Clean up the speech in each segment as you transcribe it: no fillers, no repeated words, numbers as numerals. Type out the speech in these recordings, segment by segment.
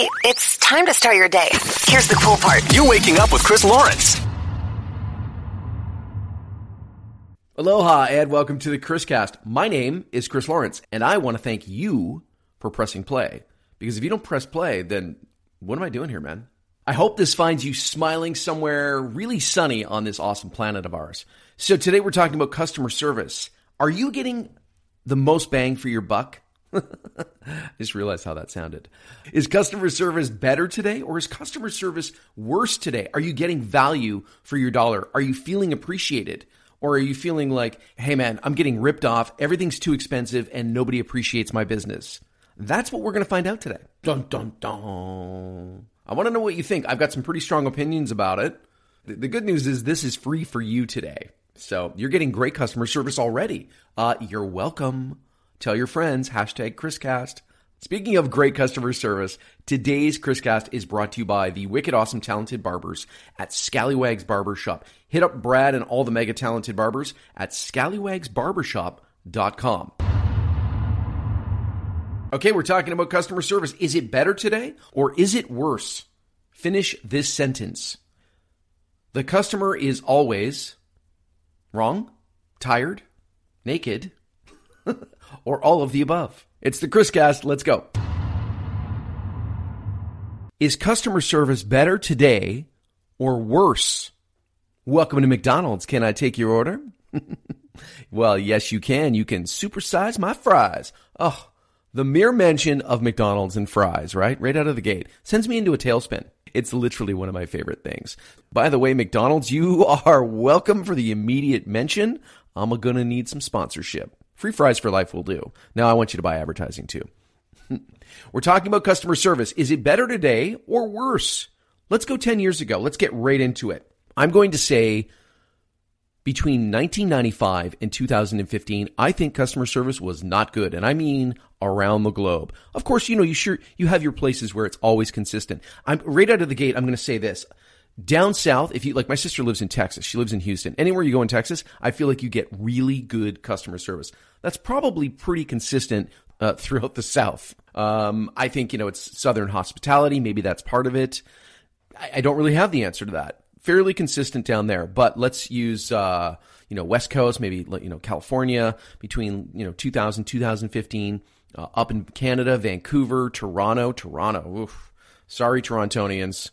Hey, it's time to start your day. Here's the cool part. You're waking up with Chris Lawrence. Aloha and welcome to the ChrisCast. My name is Chris Lawrence, and I want to thank you for pressing play. Because if you don't press play, then what am I doing here, man? I hope this finds you smiling somewhere really sunny on this awesome planet of ours. So today we're talking about customer service. Are you getting the most bang for your buck? I just realized how that sounded. Is customer service better today or is customer service worse today? Are you getting value for your dollar? Are you feeling appreciated? Or are you feeling like, hey man, I'm getting ripped off, everything's too expensive, and nobody appreciates my business? That's what we're going to find out today. Dun, dun, dun. I want to know what you think. I've got some pretty strong opinions about it. The good news is this is free for you today. So you're getting great customer service already. You're welcome. Tell your friends, hashtag ChrisCast. Speaking of great customer service, today's ChrisCast is brought to you by the wicked awesome talented barbers at Scallywags Barbershop. Hit up Brad and all the mega talented barbers at scallywagsbarbershop.com. Okay, we're talking about customer service. Is it better today or is it worse? Finish this sentence. The customer is always wrong, tired, naked, or all of the above. It's the ChrisCast. Let's go. Is customer service better today or worse? Welcome to McDonald's. Can I take your order? Well, yes, you can. You can supersize my fries. Oh, the mere mention of McDonald's and fries, right out of the gate, sends me into a tailspin. It's literally one of my favorite things. By the way, McDonald's, you are welcome for the immediate mention. I'm going to need some sponsorship. Free fries for life will do. Now I want you to buy advertising too. We're talking about customer service. Is it better today or worse? Let's go 10 years ago. Let's get right into it. I'm going to say between 1995 and 2015, I think customer service was not good. And I mean around the globe. Of course, you have your places where it's always consistent. I'm right out of the gate. I'm going to say this. Down south, if you like, my sister lives in Texas. She lives in Houston. Anywhere you go in Texas, I feel like you get really good customer service. That's probably pretty consistent throughout the South. I think, it's Southern hospitality. Maybe that's part of it. I don't really have the answer to that. Fairly consistent down there, but let's use, West Coast, maybe, California between, 2000, 2015, up in Canada, Vancouver, Toronto. Oof. Sorry, Torontonians.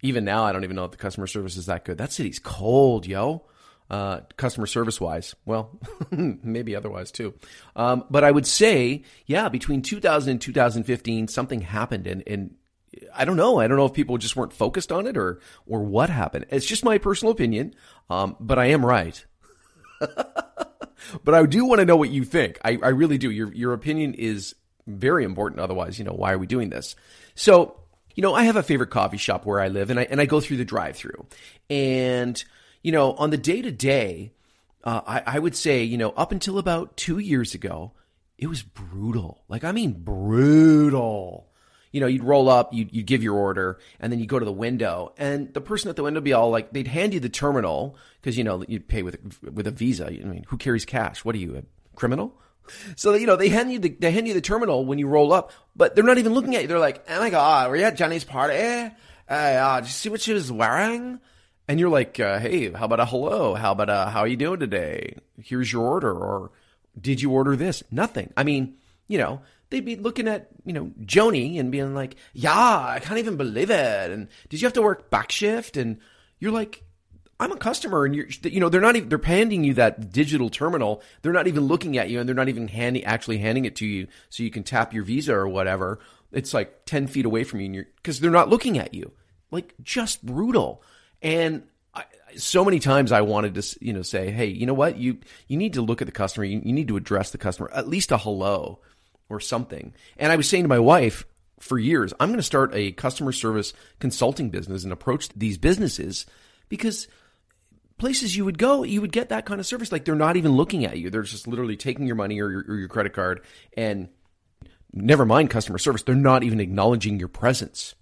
Even now, I don't even know if the customer service is that good. That city's cold, yo. Customer service wise. Well, maybe otherwise too. But I would say, yeah, between 2000 and 2015, something happened and I don't know if people just weren't focused on it or what happened. It's just my personal opinion, but I am right. But I do want to know what you think. I really do. Your opinion is very important. Otherwise, why are we doing this? So, I have a favorite coffee shop where I live, and I go through the drive-through. And, on the day-to-day, I would say, up until about 2 years ago, it was brutal. Like, I mean brutal. You'd roll up, you'd give your order, and then you go to the window. And the person at the window would be all like, they'd hand you the terminal because, you'd pay with a Visa. I mean, who carries cash? What are you, a criminal? So, they hand you the terminal when you roll up, but they're not even looking at you. They're like, oh my God, were you at Johnny's party? Did you see what she was wearing? And you're like, hey, how about a hello? How about a how are you doing today? Here's your order. Or did you order this? Nothing. I mean, they'd be looking at, Joni and being like, yeah, I can't even believe it. And did you have to work back shift? And you're like, I'm a customer. And they're handing you that digital terminal. They're not even looking at you, and they're not even actually handing it to you so you can tap your Visa or whatever. It's like 10 feet away from you because they're not looking at you. Like, just brutal. And so many times I wanted to, say, hey, you know what? You need to look at the customer. You need to address the customer, at least a hello or something. And I was saying to my wife for years, I'm going to start a customer service consulting business and approach these businesses, because places you would go, you would get that kind of service. Like, they're not even looking at you. They're just literally taking your money or your credit card, and never mind customer service. They're not even acknowledging your presence.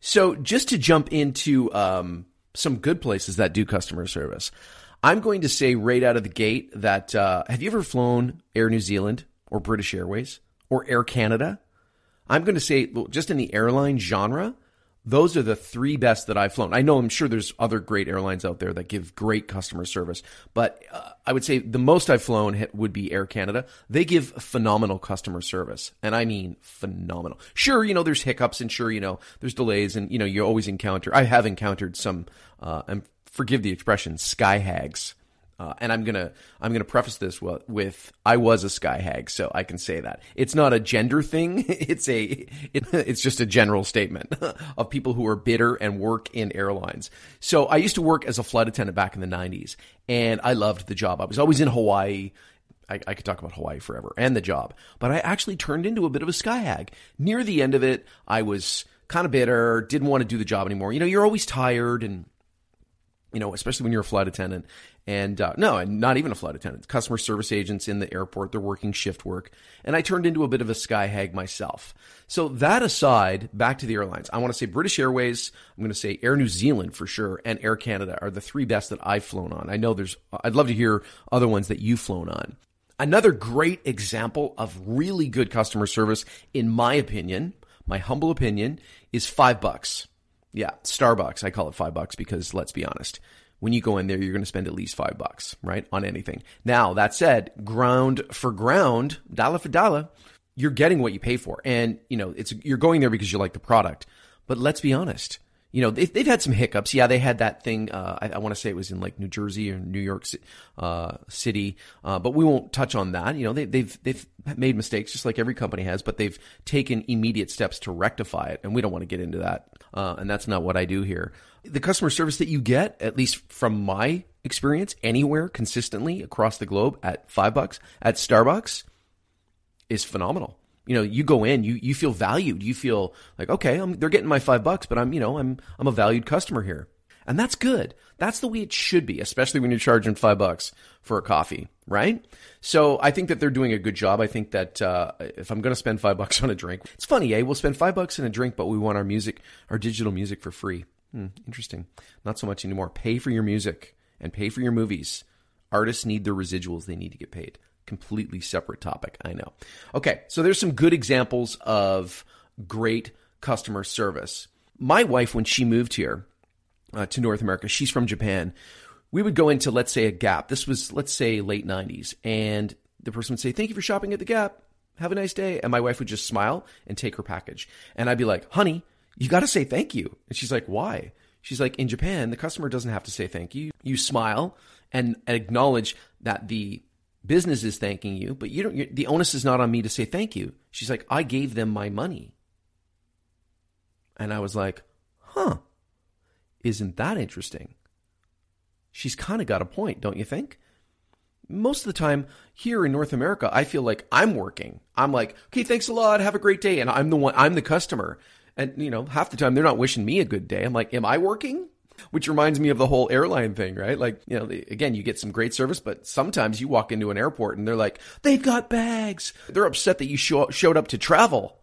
So just to jump into some good places that do customer service, I'm going to say right out of the gate that have you ever flown Air New Zealand or British Airways or Air Canada? I'm going to say, just in the airline genre, those are the three best that I've flown. I know, I'm sure there's other great airlines out there that give great customer service, but I would say the most I've flown would be Air Canada. They give phenomenal customer service, and I mean phenomenal. Sure, you know, there's hiccups, and sure, you know, there's delays, and, you know, you always encounter, I have encountered some, and forgive the expression, sky hags. And I'm gonna preface this with I was a sky hag, so I can say that it's not a gender thing. It's just a general statement of people who are bitter and work in airlines. So I used to work as a flight attendant back in the 90s, and I loved the job. I was always in Hawaii. I could talk about Hawaii forever and the job, but I actually turned into a bit of a sky hag. Near the end of it, I was kind of bitter, didn't want to do the job anymore. You know, you're always tired, and you know, especially when you're a flight attendant, and not even a flight attendant, customer service agents in the airport, they're working shift work. And I turned into a bit of a sky hag myself. So that aside, back to the airlines, I want to say British Airways, I'm going to say Air New Zealand for sure, and Air Canada are the three best that I've flown on. I know I'd love to hear other ones that you've flown on. Another great example of really good customer service, in my opinion, my humble opinion, is $5. Yeah, Starbucks. I call it $5 because, let's be honest, when you go in there, you're going to spend at least $5, right, on anything. Now, that said, ground for ground, dollar for dollar, you're getting what you pay for. And, you know, you're going there because you like the product. But let's be honest, you know, they've had some hiccups. Yeah, they had that thing, I want to say it was in like New Jersey or New York City, but we won't touch on that. You know, they've made mistakes just like every company has, but they've taken immediate steps to rectify it, and we don't want to get into that, and that's not what I do here. The customer service that you get, at least from my experience, anywhere consistently across the globe at $5 at Starbucks is phenomenal. You know, you go in, you feel valued. You feel like, okay, they're getting my $5, but I'm a valued customer here. And that's good. That's the way it should be, especially when you're charging $5 for a coffee, right? So I think that they're doing a good job. I think that if I'm going to spend $5 on a drink, it's funny, eh? We'll spend $5 on a drink, but we want our music, our digital music for free. Interesting. Not so much anymore. Pay for your music and pay for your movies. Artists need their residuals. They need to get paid. Completely separate topic, I know. Okay, so there's some good examples of great customer service. My wife, when she moved here to North America, she's from Japan. We would go into, let's say, a Gap. This was, let's say, late 90s. And the person would say, "Thank you for shopping at the Gap. Have a nice day." And my wife would just smile and take her package. And I'd be like, "Honey, you got to say thank you." And she's like, "Why?" She's like, "In Japan, the customer doesn't have to say thank you. You smile and acknowledge that the business is thanking you, but you don't. The onus is not on me to say thank you." She's like, "I gave them my money." And I was like, "Huh, isn't that interesting?" She's kind of got a point, don't you think? Most of the time here in North America, I feel like I'm working. I'm like, "Okay, thanks a lot. Have a great day." And I'm the customer. And, you know, half the time they're not wishing me a good day. I'm like, am I working? Which reminds me of the whole airline thing, right? Like, you know, again, you get some great service, but sometimes you walk into an airport and they're like, "They've got bags." They're upset that you showed up to travel.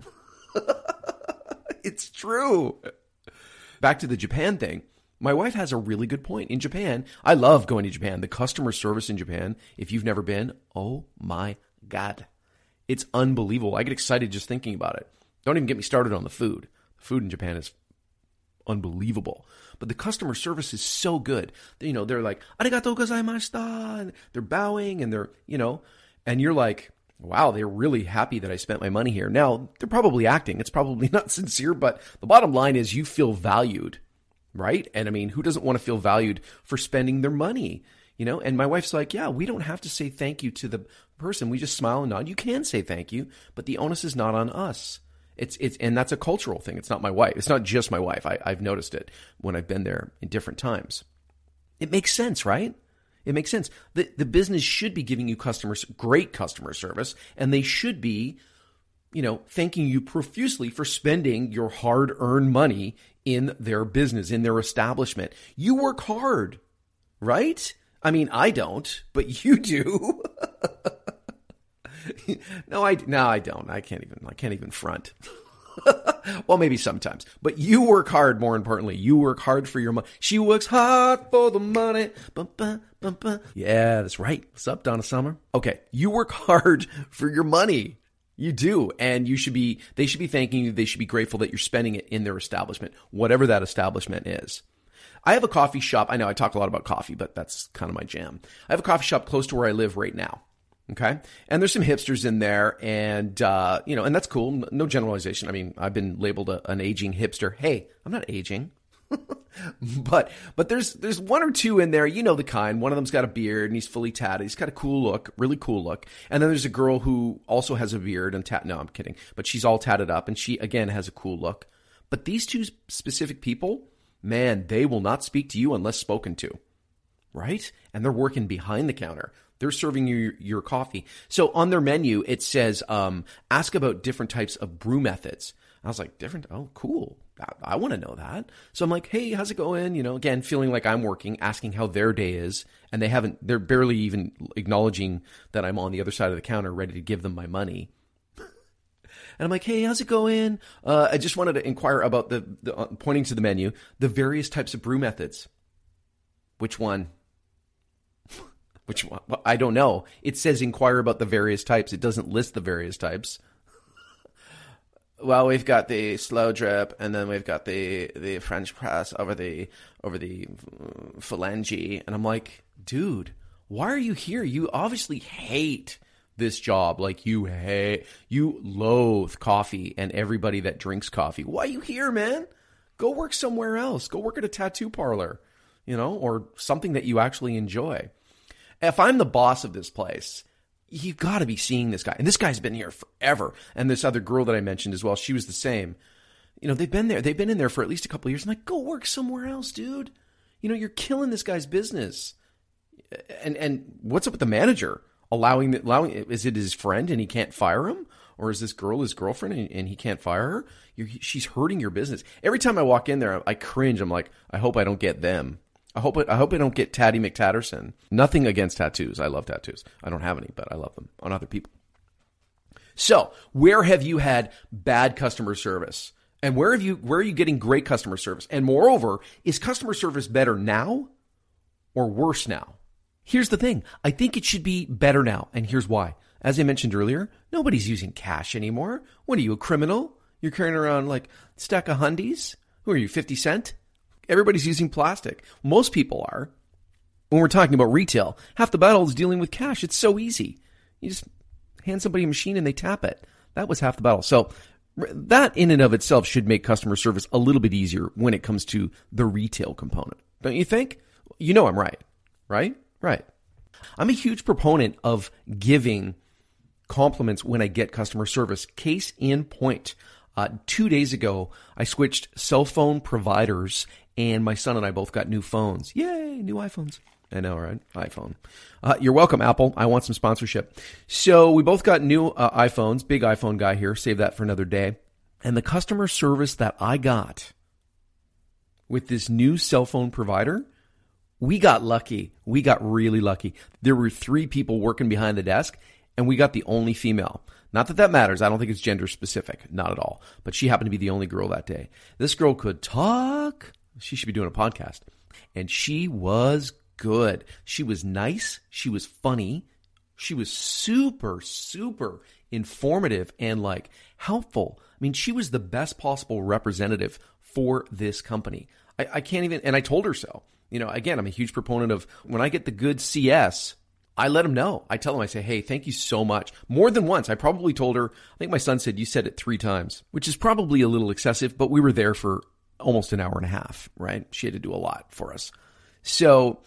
It's true. Back to the Japan thing. My wife has a really good point. In Japan, I love going to Japan. The customer service in Japan, if you've never been, oh my God, it's unbelievable. I get excited just thinking about it. Don't even get me started on the food. The food in Japan is unbelievable. But the customer service is so good. You know, they're like, "Arigatou gozaimashita," and they're bowing and they're, you know, and you're like, wow, they're really happy that I spent my money here. Now, they're probably acting. It's probably not sincere, but the bottom line is you feel valued, right? And I mean, who doesn't want to feel valued for spending their money, you know? And my wife's like, "Yeah, we don't have to say thank you to the person. We just smile and nod. You can say thank you, but the onus is not on us." And that's a cultural thing. It's not my wife. It's not just my wife. I've noticed it when I've been there in different times. It makes sense, right? It makes sense. The business should be giving you great customer service, and they should be, you know, thanking you profusely for spending your hard-earned money in their business, in their establishment. You work hard, right? I mean, I don't, but you do. No, I don't. I can't even front. Well, maybe sometimes, but you work hard. More importantly, you work hard for your money. She works hard for the money. Bum, bum, bum, bum. Yeah, that's right. What's up, Donna Summer? Okay. You work hard for your money. You do, and you should be. They should be thanking you. They should be grateful that you're spending it in their establishment, whatever that establishment is. I have a coffee shop. I know I talk a lot about coffee, but that's kind of my jam. I have a coffee shop close to where I live right now. Okay. And there's some hipsters in there and, you know, and that's cool. No generalization. I mean, I've been labeled an aging hipster. Hey, I'm not aging, but there's one or two in there, you know, the kind. One of them's got a beard and he's fully tatted. He's got a cool look, really cool look. And then there's a girl who also has a beard and No, I'm kidding. But she's all tatted up and she again has a cool look, but these two specific people, man, they will not speak to you unless spoken to, right? And they're working behind the counter. They're serving you your coffee. So on their menu, it says, ask about different types of brew methods. I was like, different? Oh, cool. I want to know that. So I'm like, hey, how's it going? You know, again, feeling like I'm working, asking how their day is. And they're barely even acknowledging that I'm on the other side of the counter ready to give them my money. And I'm like, hey, how's it going? I just wanted to inquire about the pointing to the menu, the various types of brew methods. Which one? Which one? Well, I don't know. It says inquire about the various types. It doesn't list the various types. Well, we've got the slow drip, and then we've got the French press over the phalange. And I'm like, dude, why are you here? You obviously hate this job. Like you loathe coffee and everybody that drinks coffee. Why are you here, man? Go work somewhere else. Go work at a tattoo parlor, you know, or something that you actually enjoy. If I'm the boss of this place, you've got to be seeing this guy. And this guy's been here forever. And this other girl that I mentioned as well, she was the same. You know, they've been in there for at least a couple of years. I'm like, go work somewhere else, dude. You know, you're killing this guy's business. And what's up with the manager? Allowing, is it his friend and he can't fire him? Or is this girl his girlfriend and he can't fire her? She's hurting your business. Every time I walk in there, I cringe. I'm like, I hope I don't get them. I hope I don't get Tatty McTatterson. Nothing against tattoos. I love tattoos. I don't have any, but I love them on other people. So where have you had bad customer service? And where are you getting great customer service? And moreover, is customer service better now or worse now? Here's the thing. I think it should be better now. And here's why. As I mentioned earlier, nobody's using cash anymore. What are you, a criminal? You're carrying around like a stack of hundies? Who are you, 50 Cent? Everybody's using plastic. Most people are. When we're talking about retail, half the battle is dealing with cash. It's so easy. You just hand somebody a machine and they tap it. That was half the battle. So that in and of itself should make customer service a little bit easier when it comes to the retail component. Don't you think? You know I'm right. Right? Right. I'm a huge proponent of giving compliments when I get customer service. Case in point. 2 days ago, I switched cell phone providers and my son and I both got new phones. Yay, new iPhones. I know, right? iPhone. You're welcome, Apple. I want some sponsorship. So we both got new iPhones. Big iPhone guy here. Save that for another day. And the customer service that I got with this new cell phone provider, we got lucky. We got really lucky. There were three people working behind the desk and we got the only female. Not that that matters. I don't think it's gender specific. Not at all. But she happened to be the only girl that day. This girl could talk. She should be doing a podcast. And she was good. She was nice. She was funny. She was super, super informative and like helpful. I mean, she was the best possible representative for this company. I can't even, and I told her so. You know, again, I'm a huge proponent of when I get the good CS, I let them know. I tell them, I say, hey, thank you so much. More than once. I probably told her, I think my son said, you said it 3 times, which is probably a little excessive, but we were there for almost an hour and a half, right? She had to do a lot for us. So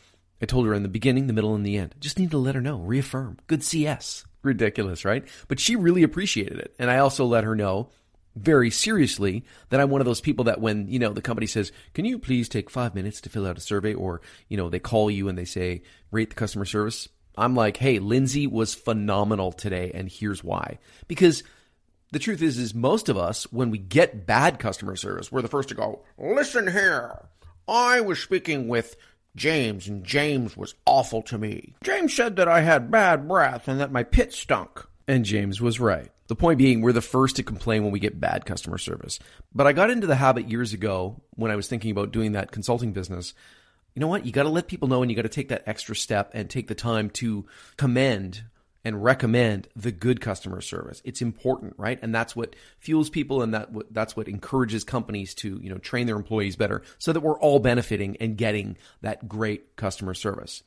I told her in the beginning, the middle, and the end. Just need to let her know, reaffirm. Good CS. Ridiculous, right? But she really appreciated it. And I also let her know very seriously that I'm one of those people that when, you know, the company says, can you please take 5 minutes to fill out a survey? Or, you know, they call you and they say, rate the customer service. I'm like, hey, Lindsay was phenomenal today, and here's why. Because the truth is most of us, when we get bad customer service, we're the first to go, listen here, I was speaking with James, and James was awful to me. James said that I had bad breath and that my pit stunk. And James was right. The point being, we're the first to complain when we get bad customer service. But I got into the habit years ago when I was thinking about doing that consulting business. You know what? You got to let people know and you got to take that extra step and take the time to commend and recommend the good customer service. It's important, right? And that's what fuels people, and that's what encourages companies to, you know, train their employees better so that we're all benefiting and getting that great customer service.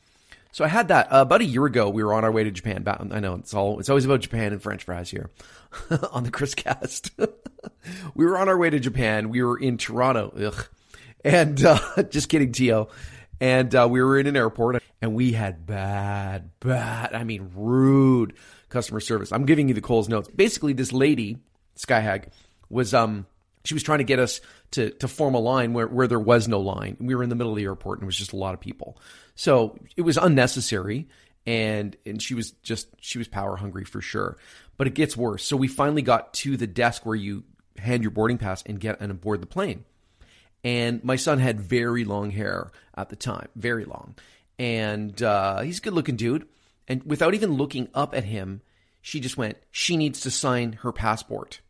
So I had that about a year ago. We were on our way to Japan. I know it's always about Japan and French fries here on the ChrisCast. We were on our way to Japan. We were in Toronto. Ugh. And just kidding, Tio. And we were in an airport, and we had rude customer service. I'm giving you the Coles notes. Basically, this lady, Skyhag, was she was trying to get us to form a line where there was no line. We were in the middle of the airport, and it was just a lot of people. So it was unnecessary, and she was power hungry for sure. But it gets worse. So we finally got to the desk where you hand your boarding pass and get and board the plane. And my son had very long hair at the time, very long. And he's a good-looking dude. And without even looking up at him, she just went, she needs to sign her passport.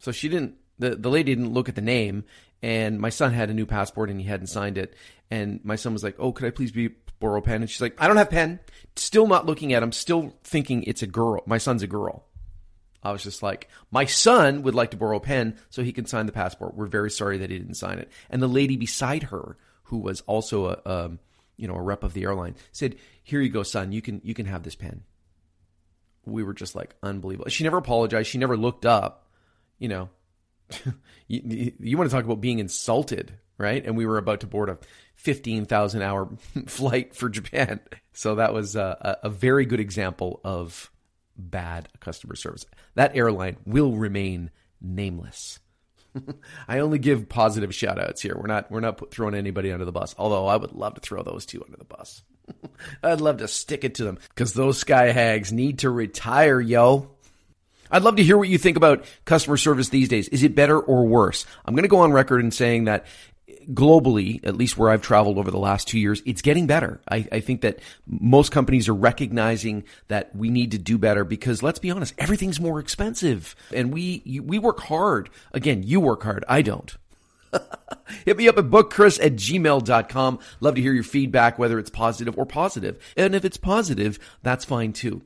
So she didn't, the lady didn't look at the name. And my son had a new passport and he hadn't signed it. And my son was like, oh, could I please borrow a pen? And she's like, I don't have pen. Still not looking at him, still thinking it's a girl. My son's a girl. I was just like, my son would like to borrow a pen so he can sign the passport. We're very sorry that he didn't sign it. And the lady beside her, who was also a rep of the airline, said, here you go, son. You can have this pen. We were just like, unbelievable. She never apologized. She never looked up. You know, you want to talk about being insulted, right? And we were about to board a 15,000-hour flight for Japan. So that was a very good example of bad customer service. That airline will remain nameless. I only give positive shout outs here. We're not throwing anybody under the bus, although I would love to throw those two under the bus. I'd love to stick it to them because those sky hags need to retire, yo. I'd love to hear what you think about customer service these days. Is it better or worse? I'm going to go on record in saying that globally, at least where I've traveled over the last 2 years, it's getting better. I think that most companies are recognizing that we need to do better because, let's be honest, everything's more expensive. And we work hard. Again, you work hard. I don't. Hit me up at bookchris@gmail.com. Love to hear your feedback, whether it's positive. And if it's positive, that's fine too.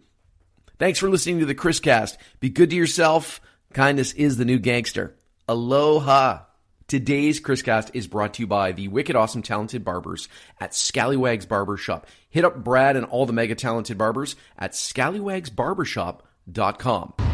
Thanks for listening to the ChrisCast. Be good to yourself. Kindness is the new gangster. Aloha. Today's ChrisCast is brought to you by the wicked, awesome, talented barbers at Scallywags Barbershop. Hit up Brad and all the mega talented barbers at scallywagsbarbershop.com.